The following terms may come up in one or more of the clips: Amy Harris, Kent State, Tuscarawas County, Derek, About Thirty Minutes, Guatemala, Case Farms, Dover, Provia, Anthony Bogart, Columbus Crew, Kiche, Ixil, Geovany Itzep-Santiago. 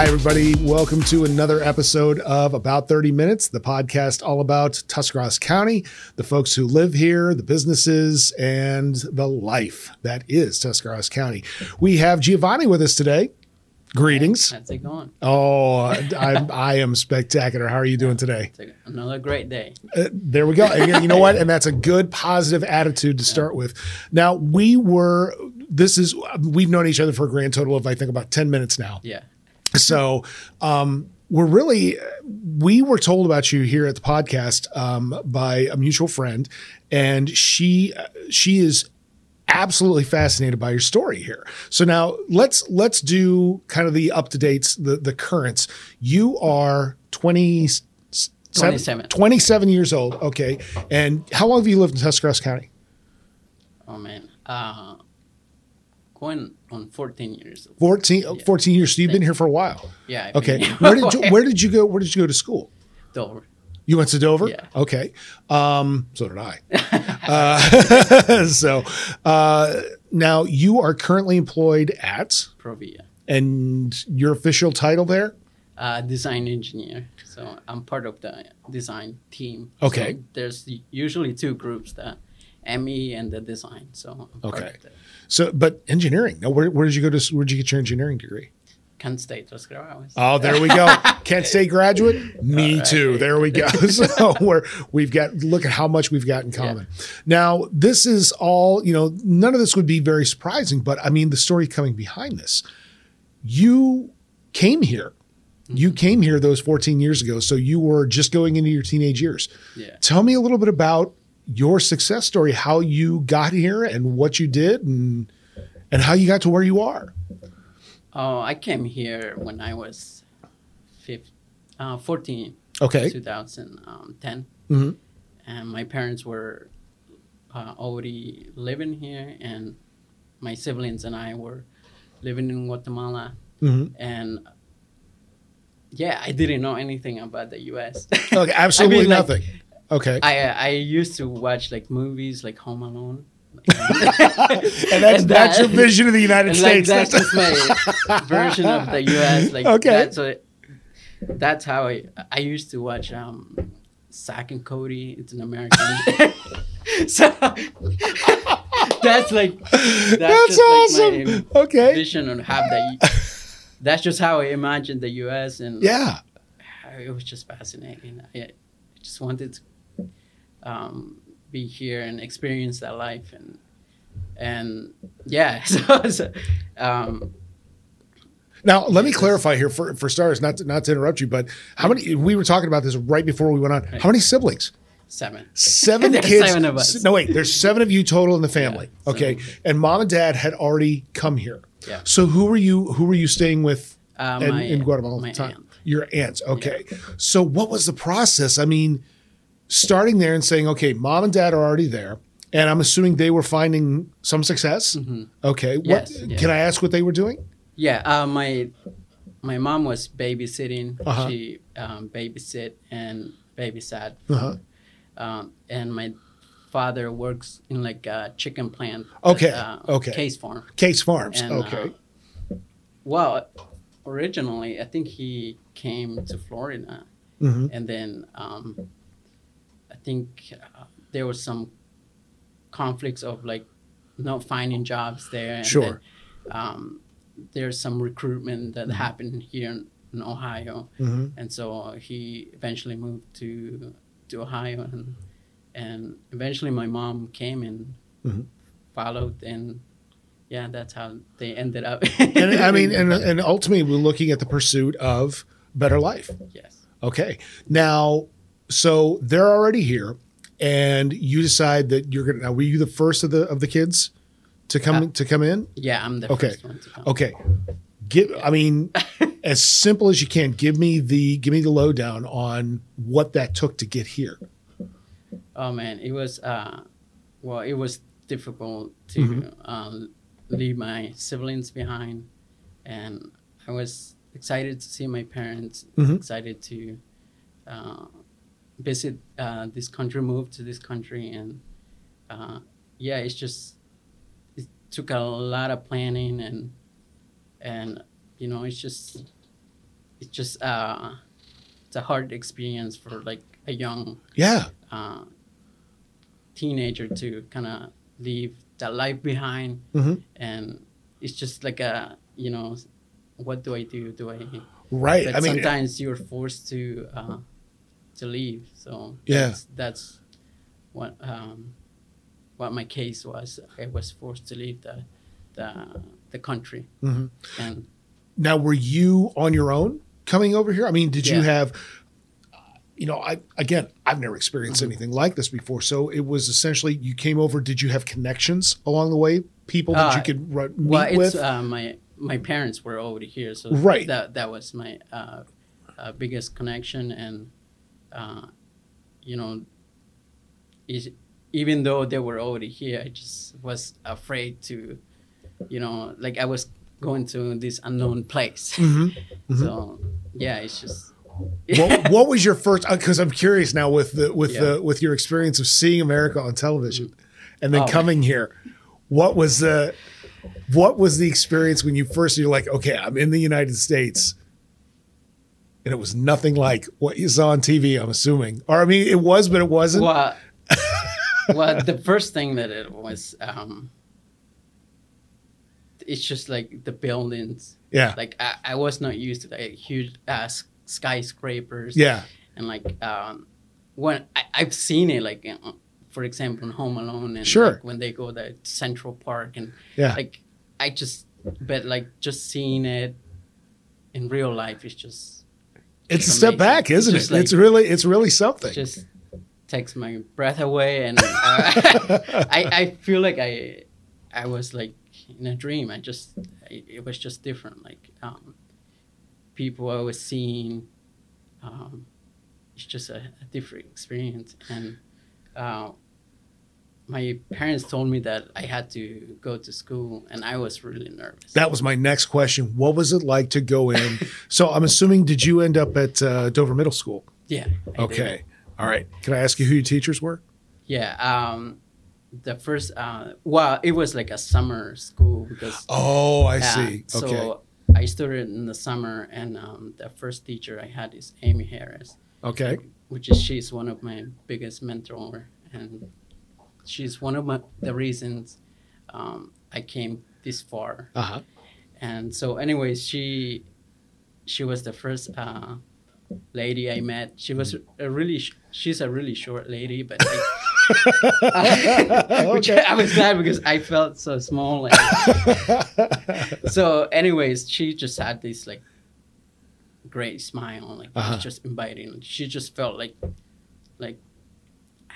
Hi, everybody. Welcome to another episode of About 30 Minutes, the podcast all about Tuscarawas County, the folks who live here, the businesses, and the life that is Tuscarawas County. We have Giovanni with us today. Greetings. How's it going? Oh, I am spectacular. How are you doing today? Another great day. There we go. And you know what? And that's a good, positive attitude to start with. Now, we've known each other for a grand total of, I think, about 10 minutes now. Yeah. So we were told about you here at the podcast by a mutual friend, and she is absolutely fascinated by your story here. So now let's do kind of the up-to-dates, the currents. You are 27 years old. Okay. And how long have you lived in Tuscarawas County? Oh, man. Going on 14 years. 14 years. So you've been here for a while. Yeah. Okay. Where did you go to school? Dover. You went to Dover? Yeah. Okay. So did I. Now you are currently employed at? Provia. And your official title there? Design engineer. So I'm part of the design team. Okay. So there's usually two groups, the ME and the design. So I'm part of that. So, but engineering. Now, where did you get your engineering degree? Kent State. Oh, there we go. Kent State graduate. Me right. too. There we go. So look at how much we've got in common. Yeah. Now, this is all, none of this would be very surprising, but I mean, the story coming behind this, you came here. You came here those 14 years ago. So you were just going into your teenage years. Yeah. Tell me a little bit about your success story, how you got here and what you did and how you got to where you are. Oh, I came here when I was 14. Okay. 2010. Mm-hmm. And my parents were already living here, and my siblings and I were living in Guatemala. Mm-hmm. And I didn't know anything about the U.S. Okay, absolutely. I mean, nothing. Okay. I used to watch movies like Home Alone. and that's your vision of the United States. That's my version of the U.S. That's how I used to watch Zach and Cody. It's an American. So that's awesome. My vision on how that's just how I imagined the U.S. and it was just fascinating. I just wanted to be here and experience that life Now let me clarify here for starters, not to interrupt you, but how many, we were talking about this right before we went on, how many siblings? Seven kids. Seven of us. No, wait, there's seven of you total in the family. Yeah, okay. And mom and dad had already come here. Yeah. So who were you staying with in Guatemala at the time? Aunt. Your aunts. Okay. Yeah. So what was the process? I mean, starting there and saying, okay, mom and dad are already there, and I'm assuming they were finding some success. Mm-hmm. Okay. Can I ask what they were doing? Yeah. My mom was babysitting. Uh-huh. She babysat. Uh-huh. And my father works in a chicken plant. Okay. Case Farms. Case Farms. And, okay. Originally, I think he came to Florida, mm-hmm. and then I think there was some conflicts of not finding jobs there. And sure. Then, there's some recruitment that happened here in Ohio, mm-hmm. and so he eventually moved to Ohio, and eventually my mom came and mm-hmm. followed and. Yeah, that's how they ended up. And I mean, and ultimately, we're looking at the pursuit of better life. Yes. Okay. Now, so they're already here, and you decide that you're gonna. Now, were you the first of the kids to come in? Yeah, I'm the first one to come. Okay. I mean, as simple as you can, give me the lowdown on what that took to get here. Oh man, it was it was difficult to. Mm-hmm. Leave my siblings behind, and I was excited to see my parents, mm-hmm. excited to visit this country, move to this country, and it took a lot of planning, and it's just it's just it's a hard experience for like a young teenager to kind of leave that life behind, and it's just like a, you know, what do I do? Right. But I mean, sometimes you're forced to leave. So that's what my case was. I was forced to leave the country. And now, were you on your own coming over here? I mean, did you have, you know, I've never experienced anything like this before. So it was essentially you came over. Did you have connections along the way? People that you could meet with? My parents were already here, so that was my biggest connection. And you know, even though they were already here, I just was afraid to, you know, like I was going to this unknown place. So it's just. What was your first? Because I'm curious now with your experience of seeing America on television, and then coming here, what was the experience when you first, you're like, okay, I'm in the United States, and it was nothing like what you saw on TV, I'm assuming. Or I mean, it was, but it wasn't. Well, the first thing that it was, it's just like the buildings. Yeah. Like I was not used to like huge skyscrapers. Yeah. And like when I've seen it, like, for example, in Home Alone, and like when they go to Central Park, and like I just, but like just seeing it in real life is just, it's amazing. A step back, isn't it? Like, it's really something. It just takes my breath away, and I feel like I was like in a dream. It was just different. Like people I was seeing, it's just a different experience. And my parents told me that I had to go to school, and I was really nervous. That was my next question. What was it like to go in? So I'm assuming, did you end up at Dover Middle School? Yeah. I did. All right. Can I ask you who your teachers were? Yeah. The first, it was like a summer school because. Oh, I see. Okay. So I started in the summer, and the first teacher I had is Amy Harris. Okay. She's one of my biggest mentors, and she's one of the reasons I came this far. Uh-huh. And so anyways, she was the first lady I met. She was she's a really short lady, but which I was glad because I felt so small. So anyways, she just had this like great smile, like she's just inviting. She just felt like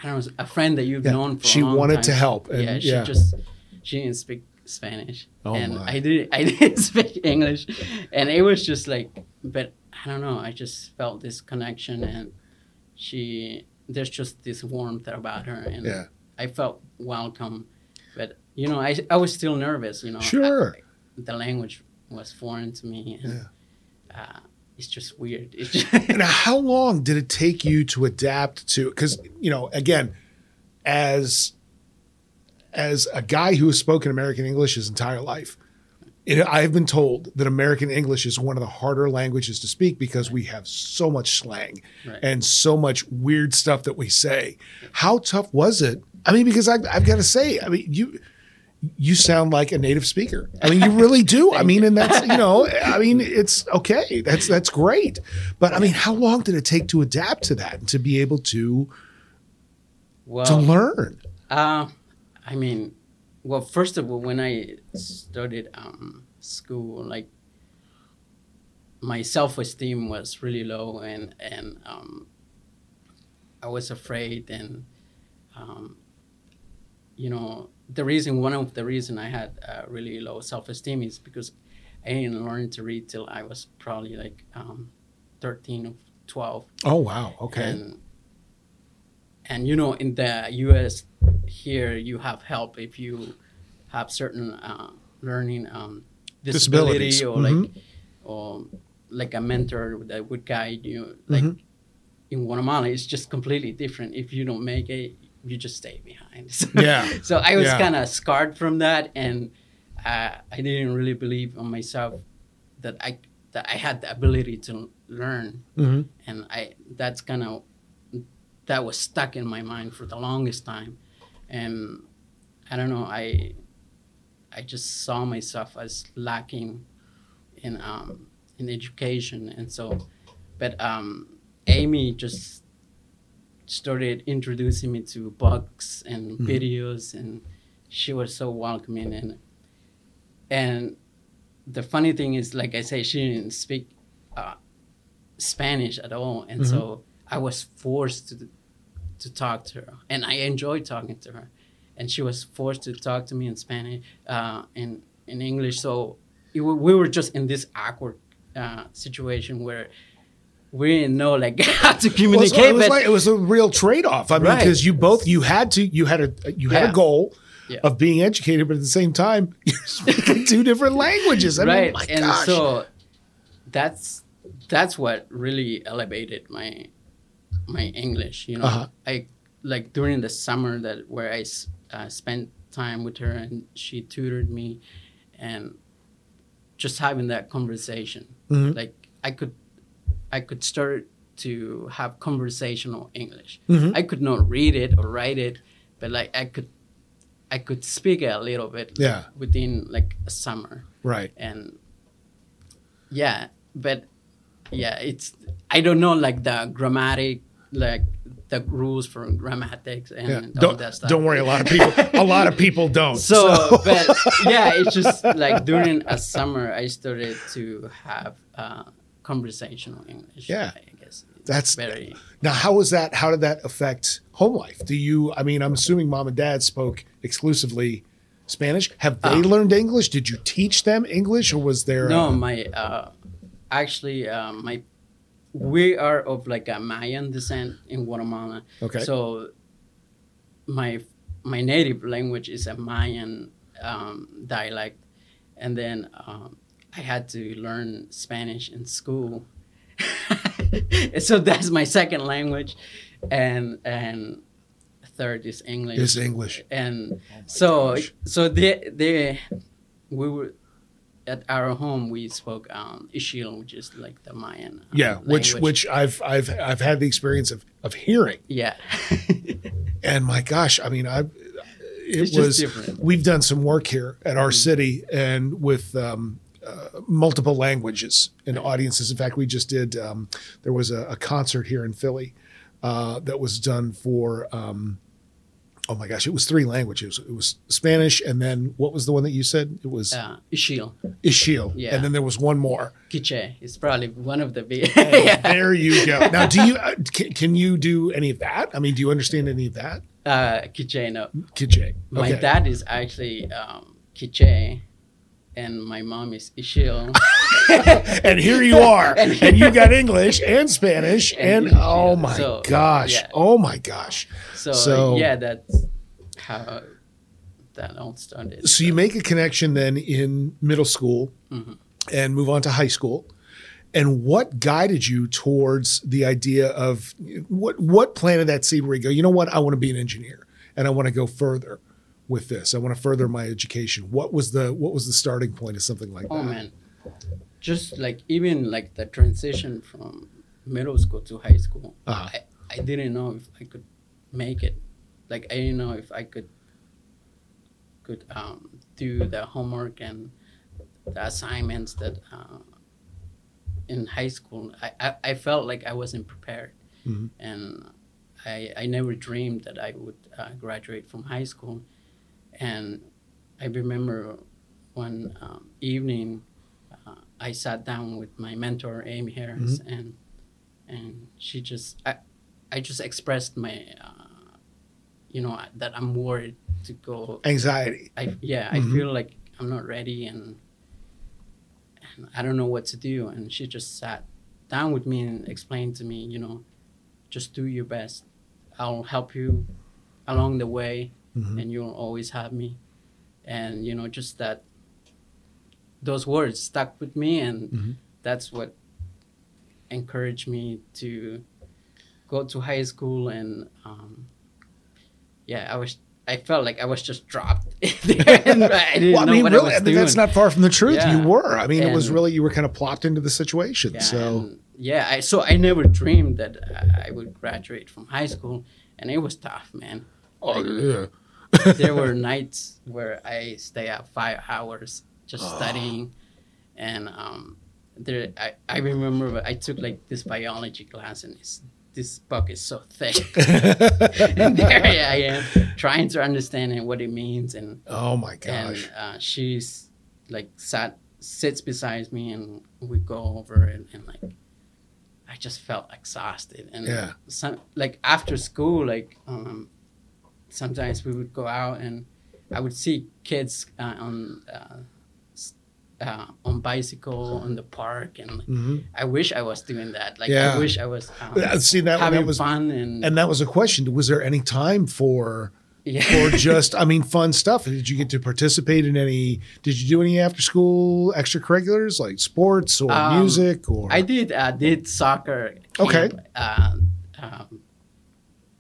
I don't know, a friend that you've known for. She a long wanted time. To help. And she didn't speak Spanish, and I didn't speak English, and it was just like. But I don't know. I just felt this connection, and there's just this warmth about her, and I felt welcome. But you know, I was still nervous. You know, the language was foreign to me, and it's just weird. And how long did it take you to adapt to? Because, you know, again, as a guy who has spoken American English his entire life, I've been told that American English is one of the harder languages to speak because we have so much slang and so much weird stuff that we say. How tough was it? I mean, because I've got to say, I mean, you sound like a native speaker. I mean, you really do. I mean, and that's, you know, I mean, it's okay. That's great. But I mean, how long did it take to adapt to that and to be able to learn? I mean, well, first of all, when I started school, like my self-esteem was really low, and I was afraid, and you know, one of the reasons I had really low self-esteem is because I didn't learn to read till I was probably like 13 or 12. Oh, wow. Okay. And you know, in the U.S. here, you have help if you have certain learning disability or like a mentor that would guide you. Like in Guatemala, it's just completely different. If you don't make it, you just stay behind. So I was kind of scarred from that, and I didn't really believe on myself that I had the ability to learn. Mm-hmm. And that was stuck in my mind for the longest time. And I don't know, I just saw myself as lacking in education. And so, but Amy just started introducing me to books and mm-hmm. videos, and she was so welcoming. And the funny thing is, like I say, she didn't speak Spanish at all. And mm-hmm. so I was forced to talk to her, and I enjoyed talking to her. And she was forced to talk to me in Spanish, in English. So we were just in this awkward situation where we didn't know like how to communicate. Well, it was a real trade-off. I mean, because you had a goal of being educated, but at the same time, you're speaking two different languages. I mean, my gosh. So that's what really elevated my English. You know, uh-huh. I like during the summer where I spent time with her and she tutored me, and just having that conversation, mm-hmm. like I could start to have conversational English. Mm-hmm. I could not read it or write it, but like I could speak a little bit within like a summer. Right. And it's, I don't know like the grammatic, like the rules for grammatics and all that stuff. Don't worry, a lot of people don't. So. But it's just like during a summer, I started to have conversational English. Yeah. I guess that's very. Now, how did that affect home life? I'm assuming mom and dad spoke exclusively Spanish. Have they learned English? Did you teach them English, or was there? No, we are of like a Mayan descent in Guatemala. Okay. So my native language is a Mayan dialect. And then I had to learn Spanish in school. So that's my second language. And third is English. It's English. And so we were at our home, we spoke Ixil, which is like the Mayan. Which I've had the experience of hearing. Yeah. And my gosh, I mean, it was different. We've done some work here at our city and with multiple languages and audiences. In fact, we just did. There was a concert here in Philly that was done for. Oh my gosh, it was three languages. It was Spanish, and then what was the one that you said? It was Ixil. Ixil. Yeah. And then there was one more. Kiche is probably one of the big. Yeah. There you go. Now, do you can you do any of that? I mean, do you understand any of that? Kiche, no. Kiche. Okay. My dad is actually Kiche, and my mom is Ixil. And here you are, and you got English and Spanish, and oh my gosh, oh my gosh. So that's how that all started. So you make a connection then in middle school, mm-hmm. and move on to high school. And what guided you towards the idea of what planted that seed where you go, you know what, I want to be an engineer, and I want to go further with this. I want to further my education. What was the starting point of something like that? Oh man. Just like even like the transition from middle school to high school, uh-huh. I didn't know if I could make it. Like I didn't know if I could do the homework and the assignments that in high school. I felt like I wasn't prepared, mm-hmm. and I never dreamed that I would graduate from high school. And I remember one evening. I sat down with my mentor, Amy Harris, mm-hmm. and she just, I just expressed my, that I'm worried to go. Anxiety. Mm-hmm. I feel like I'm not ready and I don't know what to do. And she just sat down with me and explained to me, just do your best. I'll help you along the way, mm-hmm. and you'll always have me. And, just that. Those words stuck with me, and mm-hmm. that's what encouraged me to go to high school. And I was I felt like I was just dropped there. And I didn't know what really, I was doing. That's not far from the truth. Yeah. You were. I mean, and it was really, you were kind of plopped into the situation. Yeah, so yeah, I never dreamed that I would graduate from high school, and it was tough, man. Oh, like, yeah. There were nights where I stay up 5 hours just studying, and I remember I took like this biology class, and this book is so thick. And there I am trying to understand what it means. And oh my gosh. And she's like sits beside me, and we go over it, and like I just felt exhausted. And yeah. Like after school, like sometimes we would go out, and I would see kids on bicycle in the park, and like, mm-hmm. I wish I was doing that. Like yeah. I wish I was having fun. And that was a question. Was there any time for just, I mean, fun stuff? Did you get to participate in any? Did you do any after school extracurriculars like sports or music? Or I did soccer. Camp, okay.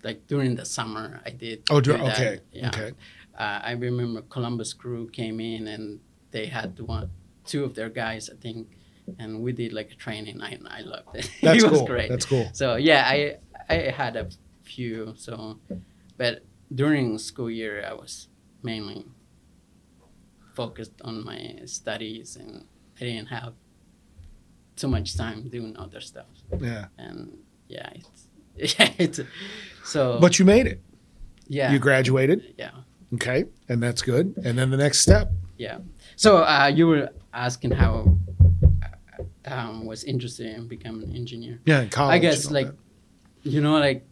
Like during the summer, I did. Oh, okay. Yeah. Okay. I remember Columbus Crew came in, and they had two of their guys, I think, and we did like a training night, and I loved it. That's it was cool. Great. That's cool. So yeah, I had a few. So, but during school year, I was mainly focused on my studies, and I didn't have too much time doing other stuff. Yeah. And yeah, it's so. But you made it. Yeah. You graduated. Yeah. Okay, and that's good. And then the next step. Yeah. So you were asking how I was interested in becoming an engineer. Yeah, in college. I guess, like, you know, like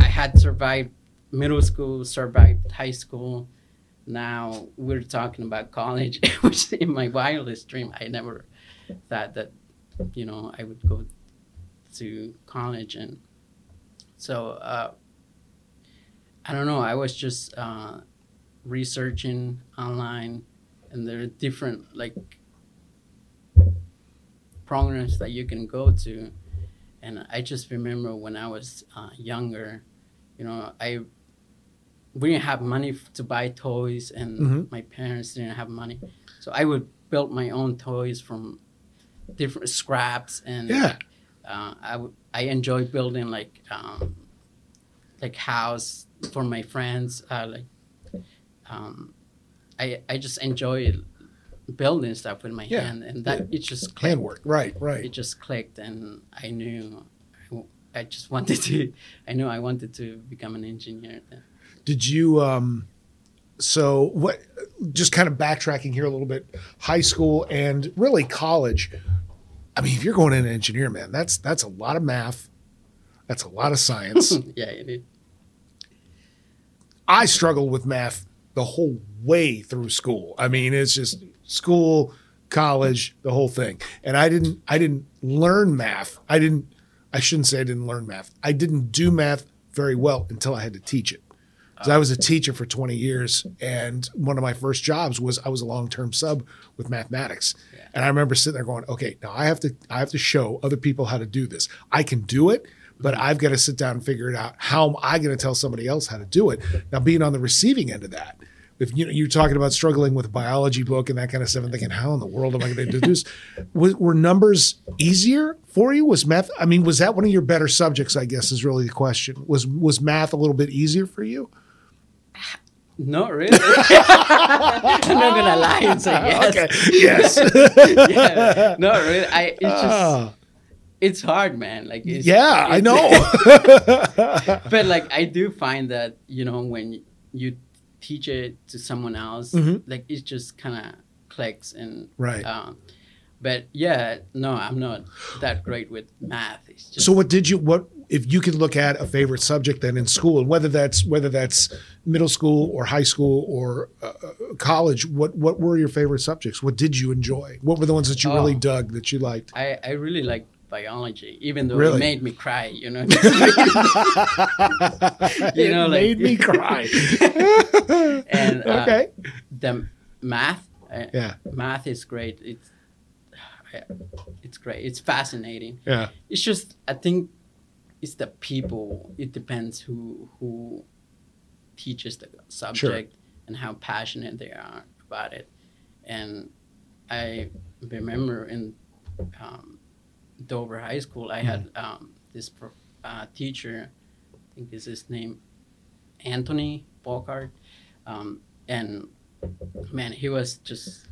I had survived middle school, survived high school. Now we're talking about college, which in my wildest dream, I never thought that, you know, I would go to college. And so, I don't know, I was just... researching online, and there are different like programs that you can go to, and I just remember when I was younger, you know, we didn't have money to buy toys, and mm-hmm. my parents didn't have money, so I would build my own toys from different scraps, and yeah. I enjoyed building like house for my friends, I just enjoy building stuff with my hand, and that it just clicked. Handwork, right. It just clicked, and I knew I wanted to become an engineer. Did you? So what? Just kind of backtracking here a little bit. High school and really college. I mean, if you're going into engineer, man, that's a lot of math. That's a lot of science. Yeah, it is. I struggled with math the whole way through school. I mean, it's just school, college, the whole thing. And I didn't learn math. I shouldn't say I didn't learn math. I didn't do math very well until I had to teach it. Because I was a teacher for 20 years, and one of my first jobs was I was a long-term sub with mathematics. Yeah. And I remember sitting there going, okay, now I have to show other people how to do this. I can do it, but I've got to sit down and figure it out. How am I going to tell somebody else how to do it? Now, being on the receiving end of that, if you're talking about struggling with a biology book and that kind of stuff, and thinking, how in the world am I going to do this? Were numbers easier for you? Was math? I mean, was that one of your better subjects? I guess is really the question. Was math a little bit easier for you? Not really. I'm not gonna lie and say yes. Okay. Yes. Yeah. Not really. It's just. It's hard, man. Like it's, I know. But like I do find that, you know, when you teach it to someone else, mm-hmm. like it just kind of clicks and right. But yeah, no, I'm not that great with math. It's just, so what if you could look at a favorite subject then in school, and whether that's middle school or high school or college, what were your favorite subjects? What did you enjoy? What were the ones that you really dug, that you liked? I really liked biology, even though it made me cry, you know. You know, like, made me cry. And okay. The math, math is great. It's great. It's fascinating. Yeah. It's just, I think it's the people. It depends who teaches the subject and how passionate they are about it. And I remember in Dover High School, I had this teacher, I think is his name, Anthony Bogart. And man, he was just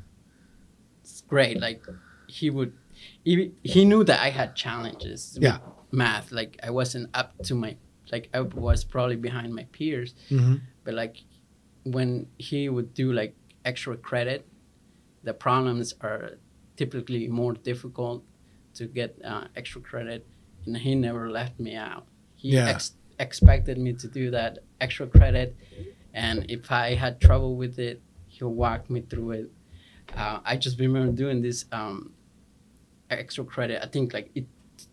great. Like he would, he knew that I had challenges with math. Like I wasn't up to my, like I was probably behind my peers, but like when he would do like extra credit, the problems are typically more difficult to get extra credit, and he never left me out. He expected me to do that extra credit, and if I had trouble with it, he'll walk me through it. I just remember doing this extra credit. I think like it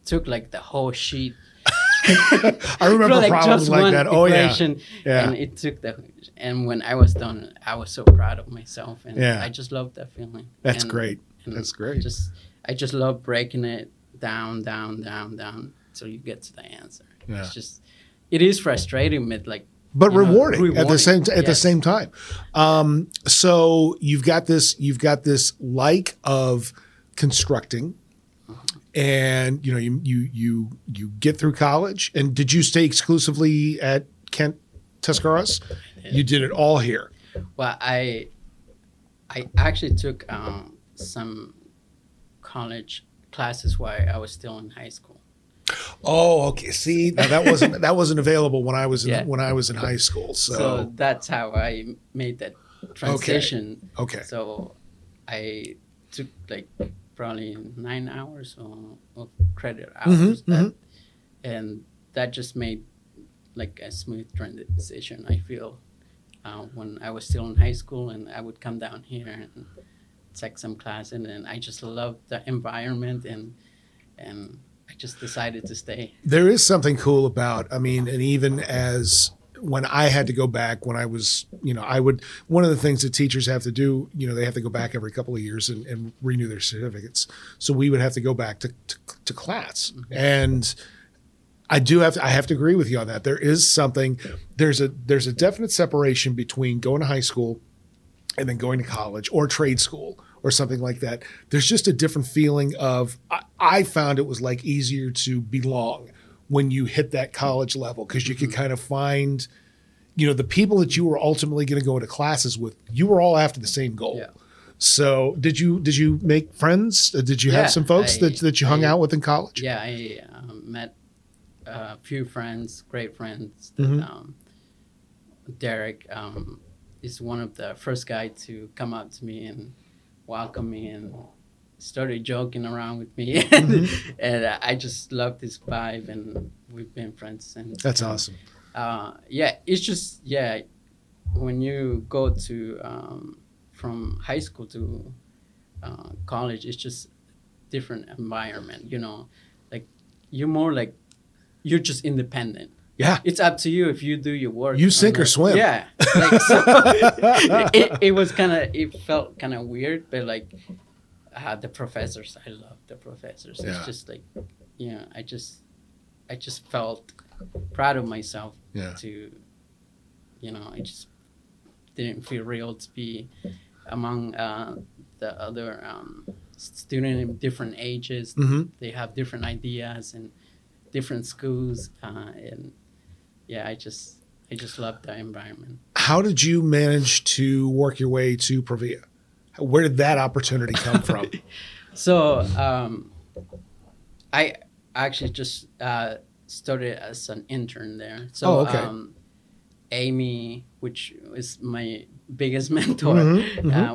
took like the whole sheet. I remember like problems like that. Oh yeah. And it took that, and when I was done, I was so proud of myself, and I just loved that feeling. That's great. That's great. I just love breaking it down till you get to the answer. Yeah. It's just, it is frustrating, but rewarding at the same time. So you've got this like of constructing. And you get through college. And did you stay exclusively at Kent Tuscarawas? You did it all here. Well, I actually took some college classes while I was still in high school. Oh, okay. See, now that wasn't available when I was in, when I was in high school. So that's how I made that transition. Okay. So I took probably 9 hours of credit hours, and that just made like a smooth transition. I feel when I was still in high school, and I would come down here and take some class, and then I just loved the environment, and I just decided to stay. There is something cool about, and even as when I had to go back when I was, one of the things that teachers have to do, they have to go back every couple of years and renew their certificates. So we would have to go back to class. Mm-hmm. And I have to agree with you on that. There is something, there's a definite separation between going to high school and then going to college or trade school or something like that. There's just a different feeling of, I found it was like easier to belong when you hit that college level, because you could kind of find, the people that you were ultimately going to go into classes with, you were all after the same goal. Yeah. So did you make friends? Did you have some folks that you hung out with in college? Yeah, I met a few friends, great friends. That, Derek is one of the first guys to come up to me and welcome me and started joking around with me, and I just love this vibe, and we've been friends. And that's awesome. It's just when you go to from high school to college, it's just different environment. Like you're more like you're just independent. Yeah, it's up to you if you do your work. You sink or swim. Yeah, so it was kind of felt kind of weird, but like. The professors, I love the professors. Yeah. It's just I just felt proud of myself I just didn't feel real to be among the other students of different ages. They have different ideas and different schools. I just loved the environment. How did you manage to work your way to Provia? Where did that opportunity come from? So I actually just started as an intern there. So Amy, which is my biggest mentor,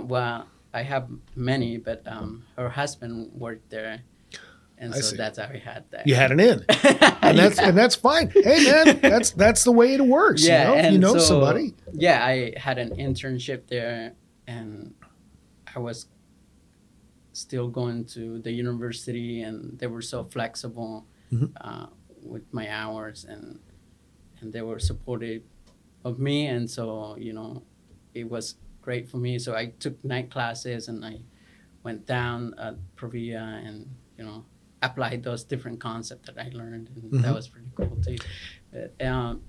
well, I have many, but her husband worked there. And so that's how we had that. You had an in, and that's and that's fine. Hey man, that's the way it works. Yeah, you know somebody. Yeah, I had an internship there, and I was still going to the university, and they were so flexible with my hours, and they were supportive of me, and so it was great for me. So I took night classes, and I went down at Provia, and applied those different concepts that I learned, and that was pretty cool too.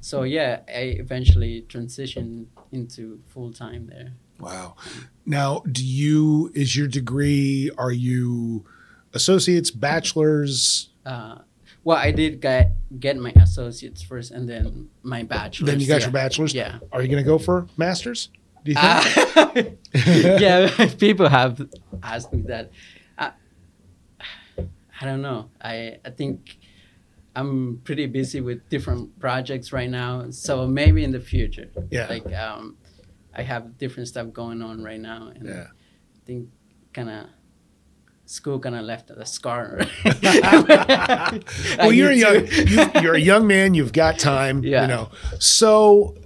So yeah, I eventually transitioned into full time there. Wow. Now, is your degree, are you associates, bachelors? Well, I did get my associates first and then my bachelor's. Then you got your bachelor's? Yeah. Are you going to go for master's? Do you think? Yeah, people have asked me that. I don't know. I think I'm pretty busy with different projects right now. So maybe in the future. Yeah. Like, I have different stuff going on right now. And yeah. I think school left a scar. Well, you're a young man. You've got time, yeah. You know. So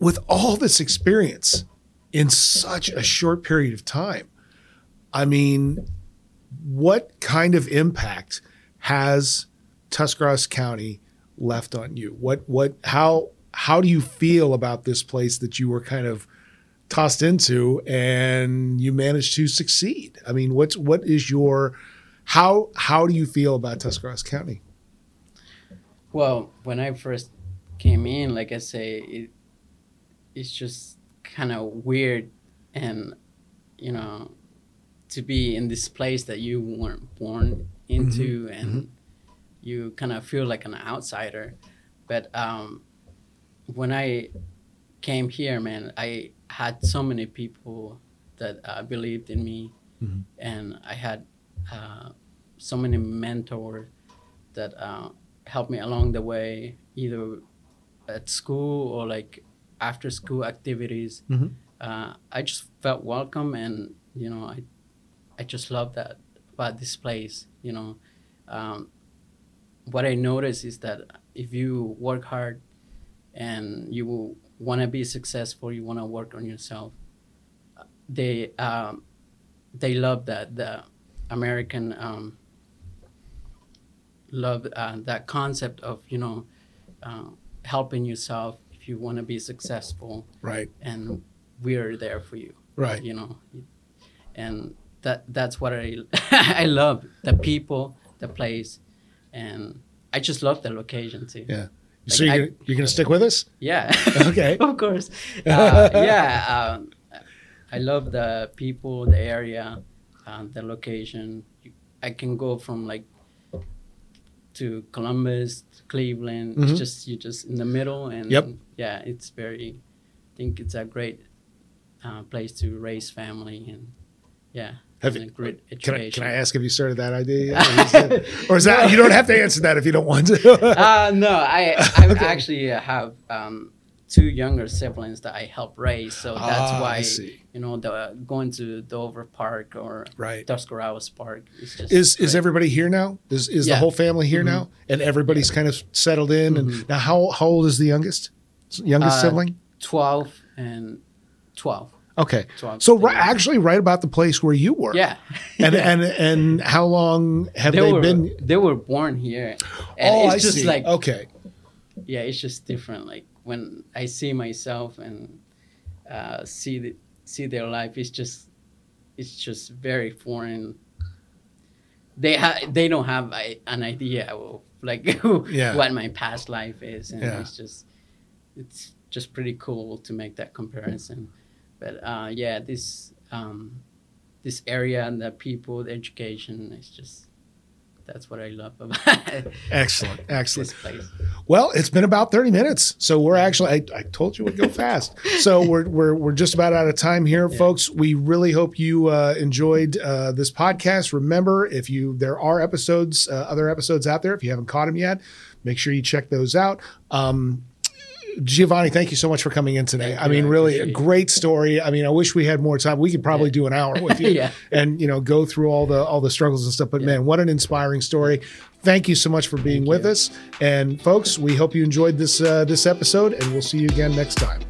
with all this experience in such a short period of time, I mean, what kind of impact has Tuscarawas County left on you? How do you feel about this place that you were kind of tossed into and you managed to succeed? I mean, how do you feel about Tuscarawas County? Well, when I first came in, like I say, it's just kind of weird, and you know, to be in this place that you weren't born into, and you kind of feel like an outsider. But when I came here, man, I had so many people that believed in me, and I had so many mentors that helped me along the way, either at school or like after school activities. I just felt welcome, and you know, I just love that about this place. You know, what I noticed is that if you work hard and you will want to be successful, you want to work on yourself, they love that. The American love that concept of, you know, helping yourself if you want to be successful, right? And we're there for you, right? You know, and that's what I I love, the people, the place, and I just love the location too. Yeah. Like, so you're going to stick with us? Yeah. Okay. Of course. Yeah. I love the people, the area, the location. I can go from to Columbus, Cleveland. Mm-hmm. It's just, you're just in the middle. And yeah, it's I think it's a great place to raise family. And yeah. Can I ask if you started that idea? You don't have to answer that if you don't want to. No, I actually have two younger siblings that I help raise. So that's why, you know, going to Dover Park or Tuscarawas Park. Is everybody here now? Is the whole family here now? And everybody's kind of settled in. And now how old is the youngest sibling? 12. Okay, so right about the place where you were. Yeah, and how long have they been? They were born here. And it's just okay. Yeah, it's just different. Like when I see myself and see their life, it's just very foreign. They don't have an idea of what my past life is, and it's just pretty cool to make that comparison. But this area and the people, the education, that's what I love about it. Excellent. This place. Well, it's been about 30 minutes, so we're actually, I told you we'd go fast. So we're just about out of time here, folks. We really hope you enjoyed this podcast. Remember, there are episodes, other episodes out there. If you haven't caught them yet, make sure you check those out. Giovanni, thank you so much for coming in today. I mean, really a great story. I mean, I wish we had more time. We could probably do an hour with you and, you know, go through all the struggles and stuff. But man, what an inspiring story. Thank you so much for being with us. And folks, we hope you enjoyed this episode, and we'll see you again next time.